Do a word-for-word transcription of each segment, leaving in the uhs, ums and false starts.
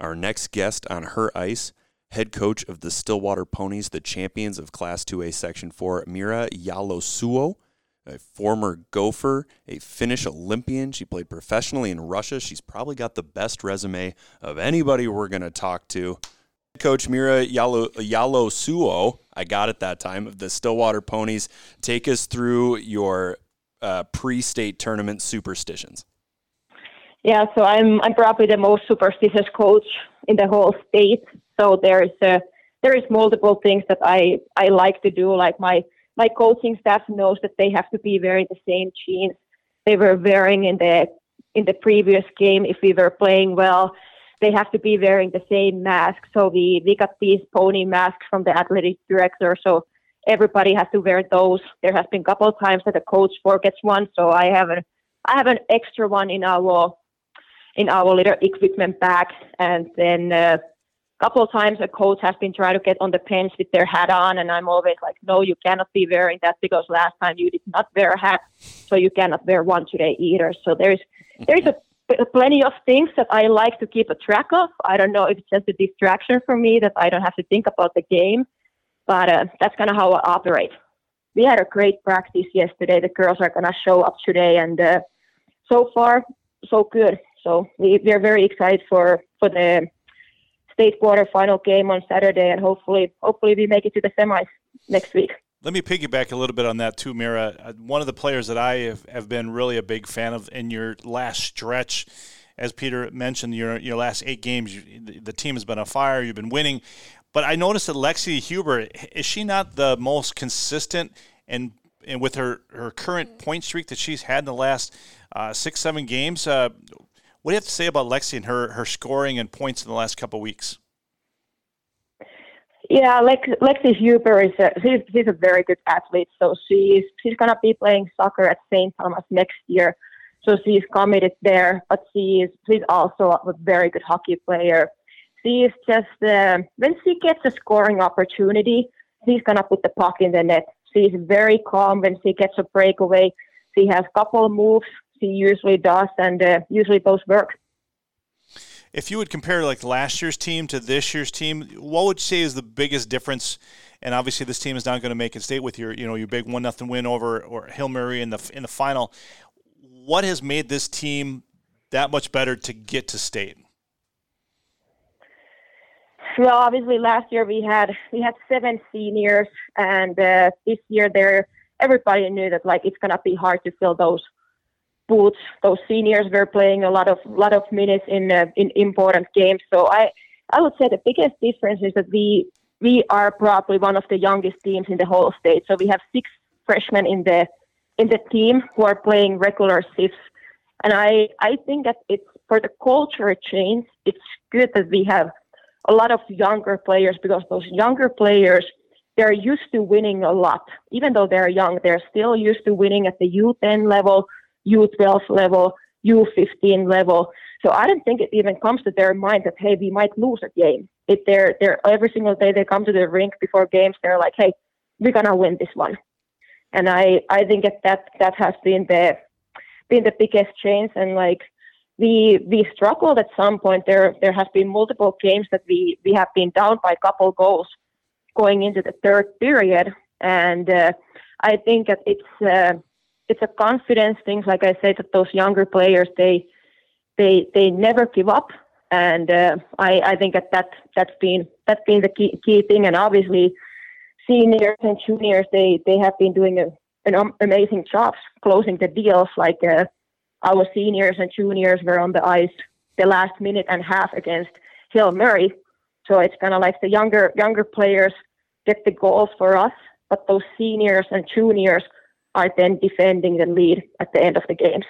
Our next guest on her ice, head coach of the Stillwater Ponies, the champions of Class two A Section four, Mira Jalosuo, a former Gopher, a Finnish Olympian. She played professionally in Russia. She's probably got the best resume of anybody we're going to talk to. Coach Mira Jalosuo, I got it that time, of the Stillwater Ponies. Take us through your uh, pre-state tournament superstitions. Yeah, so I'm I'm probably the most superstitious coach in the whole state. So there's uh, there is multiple things that I, I like to do. Like my, my coaching staff knows that they have to be wearing the same jeans they were wearing in the in the previous game if we were playing well. They have to be wearing the same mask. So we, we got these pony masks from the athletic director. So everybody has to wear those. There has been a couple of times that the coach forgets one. So I have an I have an extra one in our in our little equipment bag. And then a uh, couple of times a coach has been trying to get on the bench with their hat on. And I'm always like, no, you cannot be wearing that because last time you did not wear a hat. So you cannot wear one today either. So there is there is a plenty of things that I like to keep a track of. I don't know if it's just a distraction for me that I don't have to think about the game, but uh, that's kind of how I operate. We had a great practice yesterday. The girls are going to show up today, and uh, so far, so good. So we, we're very excited for, for the state quarterfinal game on Saturday, and hopefully, hopefully we make it to the semis next week. Let me piggyback a little bit on that too, Mira. One of the players that I have, have been really a big fan of in your last stretch, as Peter mentioned, your your last eight games, you, the team has been on fire, you've been winning. But I noticed that Lexi Huber, is she not the most consistent and and with her, her current point streak that she's had in the last uh, six, seven games? Uh, what do you have to say about Lexi and her, her scoring and points in the last couple of weeks? Yeah, Lex, Lexi Huber is a, she's, she's a very good athlete. So she's she's gonna be playing soccer at Saint Thomas next year. So she's committed there, but she is she's also a very good hockey player. She is just uh, when she gets a scoring opportunity, she's gonna put the puck in the net. She's very calm when she gets a breakaway. She has a couple of moves she usually does, and uh, usually those work. If you would compare like last year's team to this year's team, what would you say is the biggest difference? And obviously, this team is not going to make it state with your, you know, your big one nothing win over or Hill-Murray in the in the final. What has made this team that much better to get to state? Well, obviously, last year we had we had seven seniors, and uh, this year there everybody knew that like it's going to be hard to fill those. But those seniors were playing a lot of lot of minutes in uh, in important games. So I, I would say the biggest difference is that we we are probably one of the youngest teams in the whole state. So we have six freshmen in the in the team who are playing regular shifts. And I, I think that it's for the culture change, it's good that we have a lot of younger players because those younger players, they're used to winning a lot. Even though they're young, they're still used to winning at the U ten level, U twelve level, U fifteen level. So I don't think it even comes to their mind that, hey, we might lose a game. If they're, they're every single day they come to the rink before games, they're like, hey, we're going to win this one. And I, I think that, that that has been the been the biggest change. And like we we struggled at some point. There there has been multiple games that we, we have been down by a couple goals going into the third period. And uh, I think that it's... Uh, It's a confidence thing, like I said, that those younger players, they they they never give up. And uh, I, I think that, that that's been that's been the key, key thing. And obviously, seniors and juniors, they, they have been doing a, an amazing job closing the deals. Like uh, our seniors and juniors were on the ice the last minute and a half against Hill-Murray. So it's kind of like the younger younger players get the goals for us, but those seniors and juniors are then defending the lead at the end of the games.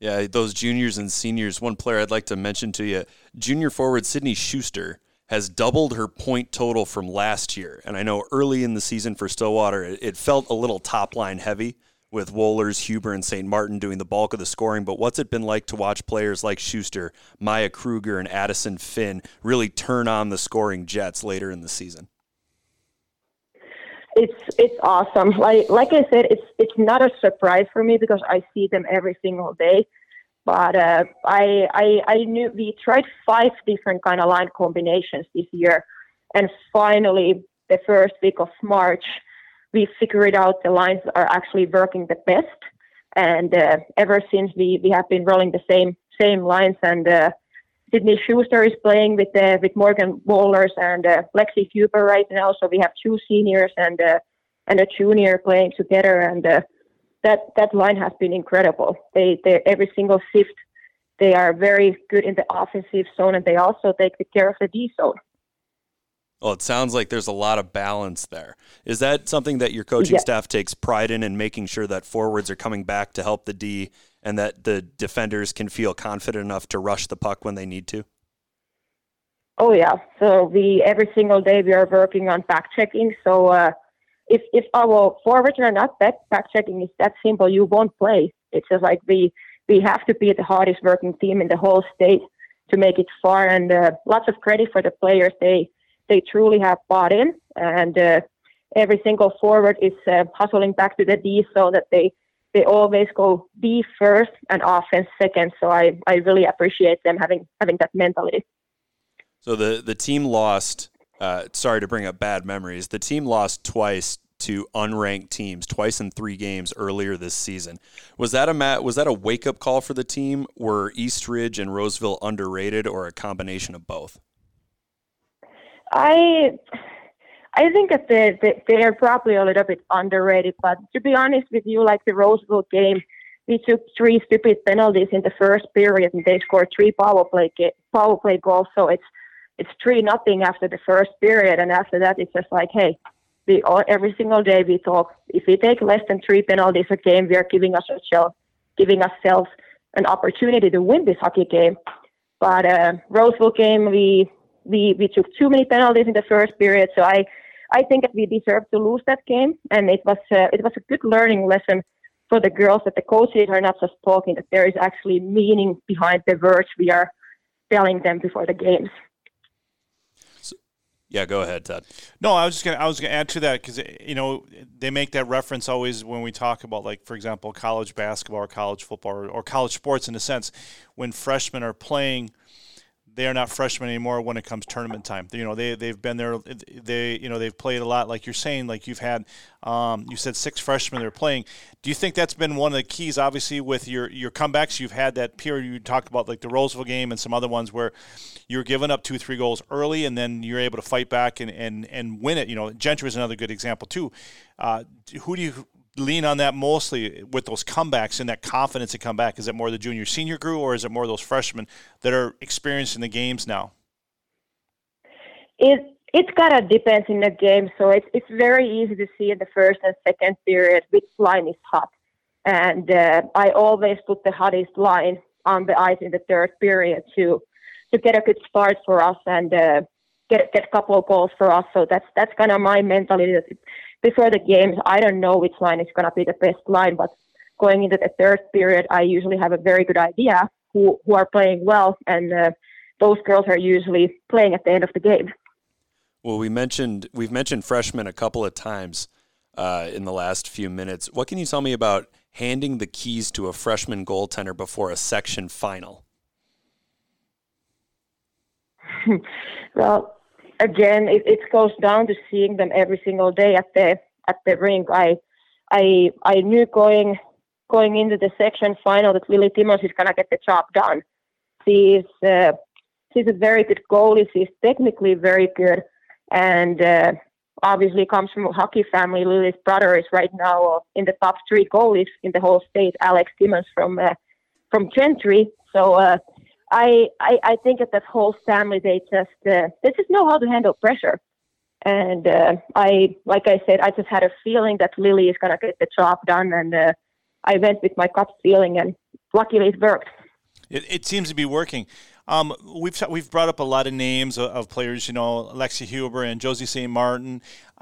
Yeah, those juniors and seniors, one player I'd like to mention to you, junior forward Sydney Schuster has doubled her point total from last year. And I know early in the season for Stillwater, it felt a little top-line heavy with Wohlers, Huber, and Saint Martin doing the bulk of the scoring. But what's it been like to watch players like Schuster, Maya Kruger, and Addison Finn really turn on the scoring jets later in the season? It's it's awesome. Like like I said, it's it's not a surprise for me because I see them every single day. But uh, I, I I knew we tried five different kind of line combinations this year, and finally the first week of March we figured out the lines are actually working the best. And uh, ever since we, we have been rolling the same same lines. And uh, Sydney Schuster is playing with uh, with Morgan Wohlers and uh, Lexi Huber right now. So we have two seniors and uh, and a junior playing together. And uh, That that line has been incredible. They they every single shift, they are very good in the offensive zone, and they also take good care of the D zone. Well, it sounds like there's a lot of balance there. Is that something that your coaching yeah. staff takes pride in, in making sure that forwards are coming back to help the D, and that the defenders can feel confident enough to rush the puck when they need to? Oh yeah. So we every single day we are working on back checking. So. Uh, If if our forwards are not back back checking, is that simple. You won't play. It's just like we we have to be the hardest working team in the whole state to make it far. And uh, lots of credit for the players. They they truly have bought in, and uh, every single forward is uh, hustling back to the D, so that they they always go D first and offense second. So I, I really appreciate them having having that mentality. So the the team lost. Uh, sorry to bring up bad memories. The team lost twice to unranked teams, twice in three games earlier this season. Was that a mat, was that a wake-up call for the team? Were Eastridge and Roseville underrated, or a combination of both? I I think that they, they, they are probably a little bit underrated. But to be honest with you, like the Roseville game, we took three stupid penalties in the first period, and they scored three power play power play goals. So it's It's three nothing after the first period, and after that, it's just like, hey, we all, every single day we talk. If we take less than three penalties a game, we are giving ourselves, giving ourselves an opportunity to win this hockey game. But uh, Roseville game, we we we took too many penalties in the first period, so I I think that we deserve to lose that game, and it was uh, it was a good learning lesson for the girls that the coaches are not just talking, that there is actually meaning behind the words we are telling them before the games. Yeah, go ahead, Todd. No, I was just gonna I was gonna add to that, because you know they make that reference always when we talk about, like, for example, college basketball or college football or, or college sports, in a sense, when freshmen are playing, they are not freshmen anymore when it comes tournament time. You know, they they've been there, they you know they've played a lot. Like you're saying, like you've had, um, you said six freshmen they're playing. Do you think that's been one of the keys? Obviously, with your your comebacks, you've had that period you talked about, like the Roseville game and some other ones where you're giving up two, three goals early, and then you're able to fight back and, and, and win it. You know, Gentry is another good example, too. Uh, who do you lean on that mostly with those comebacks and that confidence to come back? Is it more the junior-senior group, or is it more those freshmen that are experienced in the games now? It it kind of depends in the game. So it's, it's very easy to see in the first and second period which line is hot. And uh, I always put the hottest line on the ice in the third period, too, to get a good start for us and uh, get get a couple of goals for us. So that's that's kind of my mentality. Before the games, I don't know which line is going to be the best line, but going into the third period, I usually have a very good idea who, who are playing well, and uh, those girls are usually playing at the end of the game. Well, we mentioned we've mentioned freshmen a couple of times uh, in the last few minutes. What can you tell me about handing the keys to a freshman goaltender before a section final? Well, again, it, it goes down to seeing them every single day at the at the rink. I I I knew going going into the section final that Lily Thimos is gonna get the job done. She's uh, she's a very good goalie. She's technically very good, and uh, obviously comes from a hockey family. Lily's brother is right now in the top three goalies in the whole state. Alex Thimos from uh, from Gentry. So. Uh, I, I, I think that that whole family, they just uh, they just know how to handle pressure. And uh, I, like I said, I just had a feeling that Lily is going to get the job done. And uh, I went with my gut feeling, and luckily it worked. It, it seems to be working. Um, we've we've brought up a lot of names of, of players, you know, Lexi Huber and Josie Saint Martin.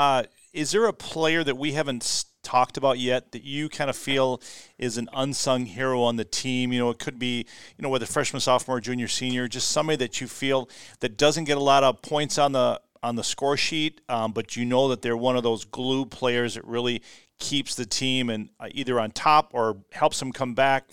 Uh, is there a player that we haven't st- talked about yet that you kind of feel is an unsung hero on the team? You know, it could be, you know, whether freshman, sophomore, junior, senior, just somebody that you feel that doesn't get a lot of points on the on the score sheet, um, but you know that they're one of those glue players that really keeps the team and uh, either on top or helps them come back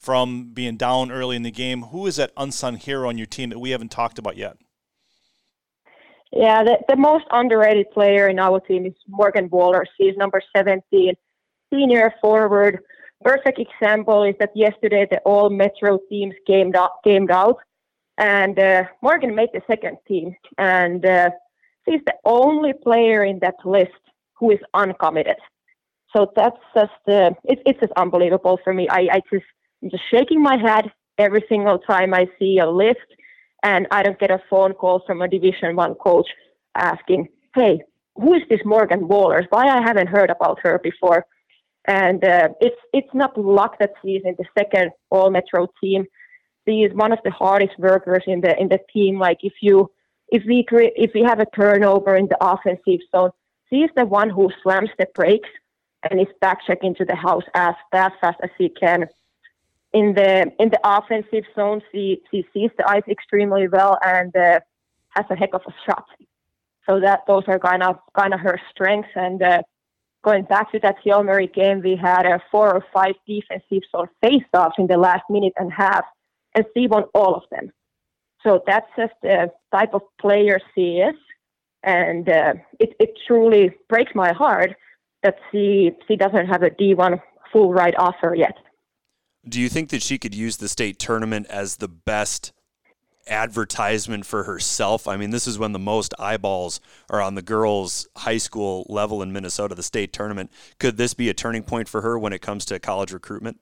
from being down early in the game. Who is that unsung hero on your team that we haven't talked about yet? Yeah, the, the most underrated player in our team is Morgan Wohlers. He's number seventeen, senior forward. Perfect example is that yesterday the all Metro teams came out, came out and uh, Morgan made the second team. And uh, he's the only player in that list who is uncommitted. So that's just, uh, it, it's just unbelievable for me. I, I just, I'm just shaking my head every single time I see a list and I don't get a phone call from a Division One coach asking, hey, who is this Morgan Wohlers? Why I haven't heard about her before? And uh, it's it's not luck that she's in the second All-Metro team. She is one of the hardest workers in the in the team. Like if you if we create, if we have a turnover in the offensive zone, she is the one who slams the brakes and is back-checked into the house as fast, fast as she can. In the in the offensive zone, she, she sees the ice extremely well and uh, has a heck of a shot. So that those are kind of kind of her strengths. And uh, going back to that Hill-Murray game, we had a four or five defensive zone face-offs in the last minute and a half, and she won all of them. So that's just the type of player she is, and uh, it it truly breaks my heart that she she doesn't have a D one full ride offer yet. Do you think that she could use the state tournament as the best advertisement for herself? I mean, this is when the most eyeballs are on the girls' high school level in Minnesota, the state tournament. Could this be a turning point for her when it comes to college recruitment?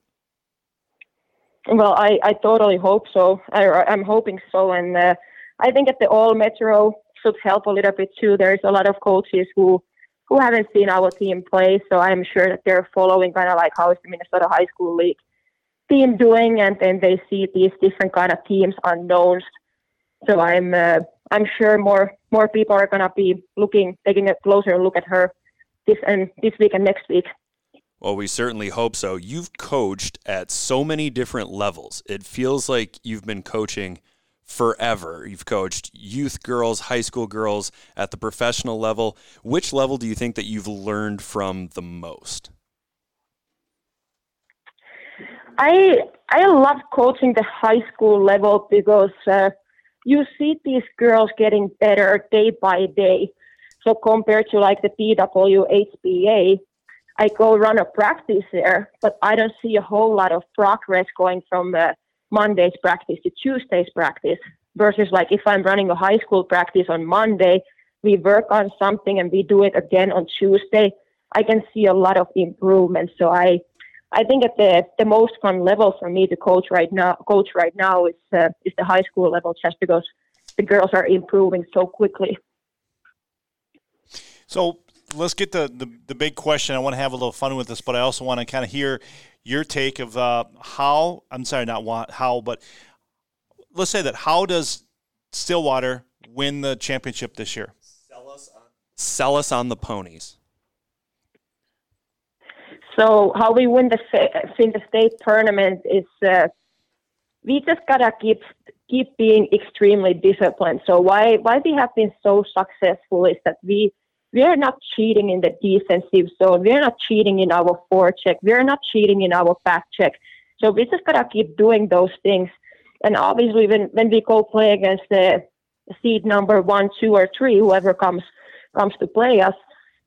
Well, I, I totally hope so. I, I'm hoping so. And uh, I think at the All-Metro should help a little bit too. There's a lot of coaches who who haven't seen our team play, so I'm sure that they're following kind of like how is the Minnesota High School League team doing, and then they see these different kind of teams unknowns. So I'm uh, I'm sure more more people are gonna be looking, taking a closer look at her this and this week and next week. Well, we certainly hope so. You've coached at so many different levels. It feels like you've been coaching forever. You've coached youth girls, high school girls at the professional level. Which level do you think that you've learned from the most? I I love coaching the high school level because uh, you see these girls getting better day by day. So compared to like the P W H P A, I go run a practice there, but I don't see a whole lot of progress going from uh, Monday's practice to Tuesday's practice. Versus like if I'm running a high school practice on Monday, we work on something and we do it again on Tuesday. I can see a lot of improvement. So I. I think at the the most fun level for me to coach right now, coach right now is uh, is the high school level, just because the girls are improving so quickly. So let's get the, the, the big question. I want to have a little fun with this, but I also want to kind of hear your take of uh, how. I'm sorry, not want, how, but let's say that how does Stillwater win the championship this year? Sell us on, sell us on the ponies. So how we win the, win the state tournament is uh, we just gotta keep keep being extremely disciplined. So why why we have been so successful is that we we are not cheating in the defensive zone. We are not cheating in our forecheck. We are not cheating in our backcheck. So we just gotta keep doing those things. And obviously, when when we go play against the seed number one, two, or three, whoever comes comes to play us,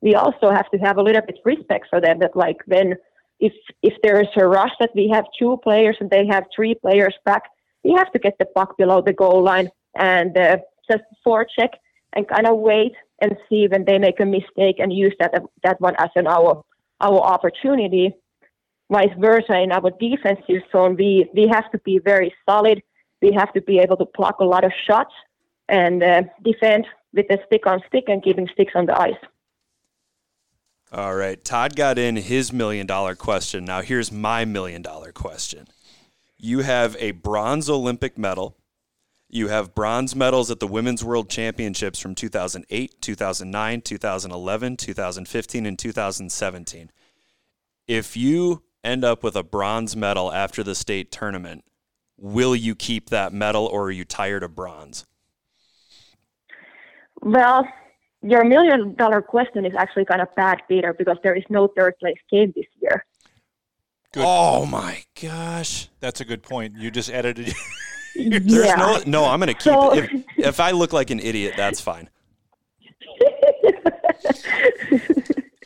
we also have to have a little bit of respect for them, that like when, if if there is a rush that we have two players and they have three players back, we have to get the puck below the goal line and uh, just forecheck and kind of wait and see when they make a mistake and use that that one as an our our opportunity. Vice versa, in our defensive zone, we, we have to be very solid. We have to be able to block a lot of shots and uh, defend with the stick on stick and keeping sticks on the ice. All right, Todd got in his million-dollar question. Now here's my million-dollar question. You have a bronze Olympic medal. You have bronze medals at the Women's World Championships from two thousand eight, two thousand nine, two thousand eleven, two thousand fifteen, and two thousand seventeen. If you end up with a bronze medal after the state tournament, will you keep that medal or are you tired of bronze? Well, your million-dollar question is actually kind of bad, Peter, because there is no third-place game this year. Good. Oh, my gosh. That's a good point. You just edited. There's yeah. no, no, I'm going to keep so, it. If, if I look like an idiot, that's fine.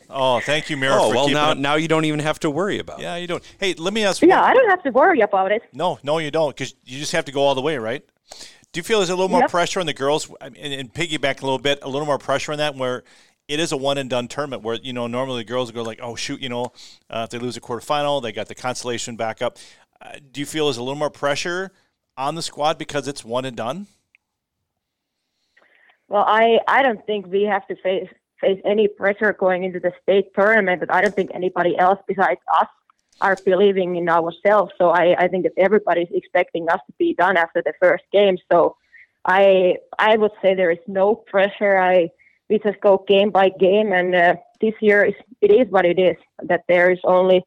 Oh, thank you, Mira. Oh, for well, now up. now you don't even have to worry about yeah, it. Yeah, you don't. Hey, let me ask. Yeah, one. I don't have to worry about it. No, no, you don't, because you just have to go all the way, right? Do you feel there's a little yep. more pressure on the girls, and, and piggyback a little bit, a little more pressure on that, where it is a one-and-done tournament where, you know, normally the girls go like, oh, shoot, you know, uh, if they lose a quarterfinal, they got the consolation back up. Uh, do you feel there's a little more pressure on the squad because it's one-and-done? Well, I, I don't think we have to face face any pressure going into the state tournament, but I don't think anybody else besides us are believing in ourselves. So I, I think that everybody's expecting us to be done after the first game. So I I would say there is no pressure. I we just go game by game, and uh, this year is, it is what it is. That there is only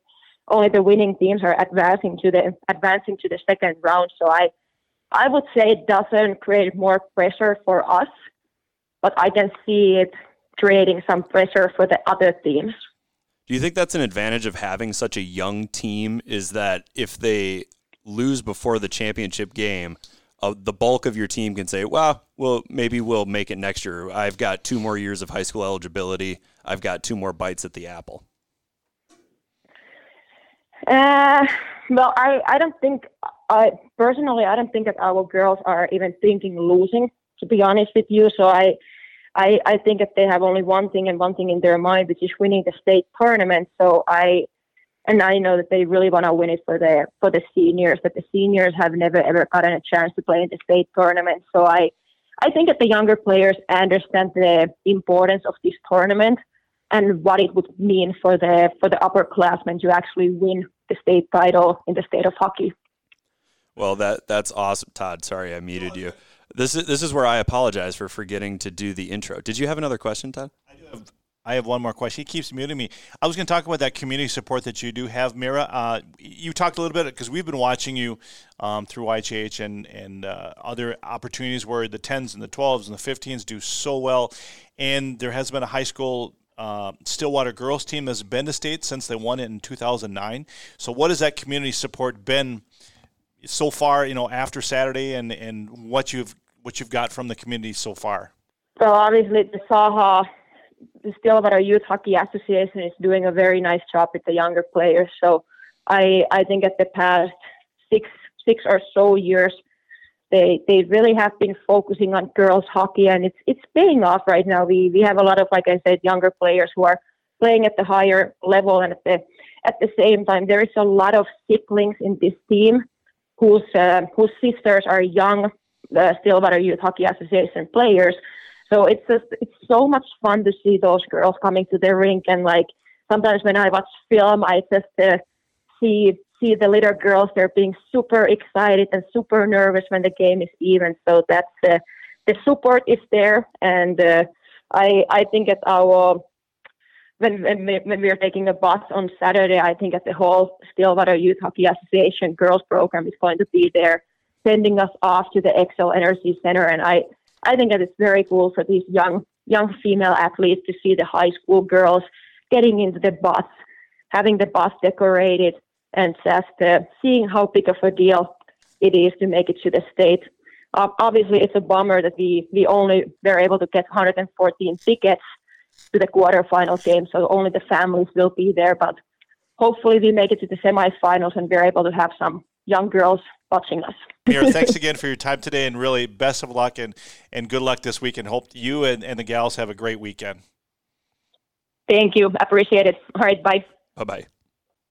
only the winning teams are advancing to the advancing to the second round. So I I would say it doesn't create more pressure for us, but I can see it creating some pressure for the other teams. Do you think that's an advantage of having such a young team, is that if they lose before the championship game, uh, the bulk of your team can say, well, well, maybe we'll make it next year. I've got two more years of high school eligibility. I've got two more bites at the apple. Uh, well, I, I don't think, I personally, I don't think that our girls are even thinking losing, to be honest with you. So I, I, I think that they have only one thing and one thing in their mind, which is winning the state tournament. So I, and I know that they really want to win it for the for the seniors. But the seniors have never ever gotten a chance to play in the state tournament. So I, I think that the younger players understand the importance of this tournament and what it would mean for the for the upperclassmen to actually win the state title in the state of hockey. Well, that that's awesome, Todd. Sorry, I muted you. This is this is where I apologize for forgetting to do the intro. Did you have another question, Todd? I do have, I have one more question. He keeps muting me. I was going to talk about that community support that you do have, Mira. Uh, you talked a little bit, because we've been watching you um, through Y H H and, and uh, other opportunities where the tens and the twelves and the fifteens do so well. And there has been a high school uh, Stillwater girls team that's been to state since they won it in two thousand nine. So what has that community support been so far, you know, after Saturday, and, and what you've what you've got from the community so far? So obviously the S A H A, the Stillwater Youth Hockey Association, is doing a very nice job with the younger players. So I I think at the past six six or so years, they they really have been focusing on girls hockey, and it's it's paying off right now. We we have a lot of, like I said, younger players who are playing at the higher level, and at the at the same time there is a lot of siblings in this team whose uh, whose sisters are young uh, Stillwater Youth Hockey Association players. So it's just, it's so much fun to see those girls coming to the rink, and like sometimes when I watch film, I just uh, see see the little girls. They're being super excited and super nervous when the game is even. So that's uh, the support is there, and uh, I I think at our When, when, we, when we are taking a bus on Saturday, I think that the whole Stillwater Youth Hockey Association girls program is going to be there, sending us off to the Excel Energy Center. And I, I think that it's very cool for these young young female athletes to see the high school girls getting into the bus, having the bus decorated, and just uh, seeing how big of a deal it is to make it to the state. Uh, obviously, it's a bummer that we, we only were able to get one hundred fourteen tickets to the quarterfinal game, so only the families will be there, but hopefully we make it to the semifinals and we're able to have some young girls watching us. Mira, thanks again for your time today, and really best of luck and, and good luck this weekend. Hope you and, and the gals have a great weekend. Thank you. Appreciate it. All right, bye. Bye-bye.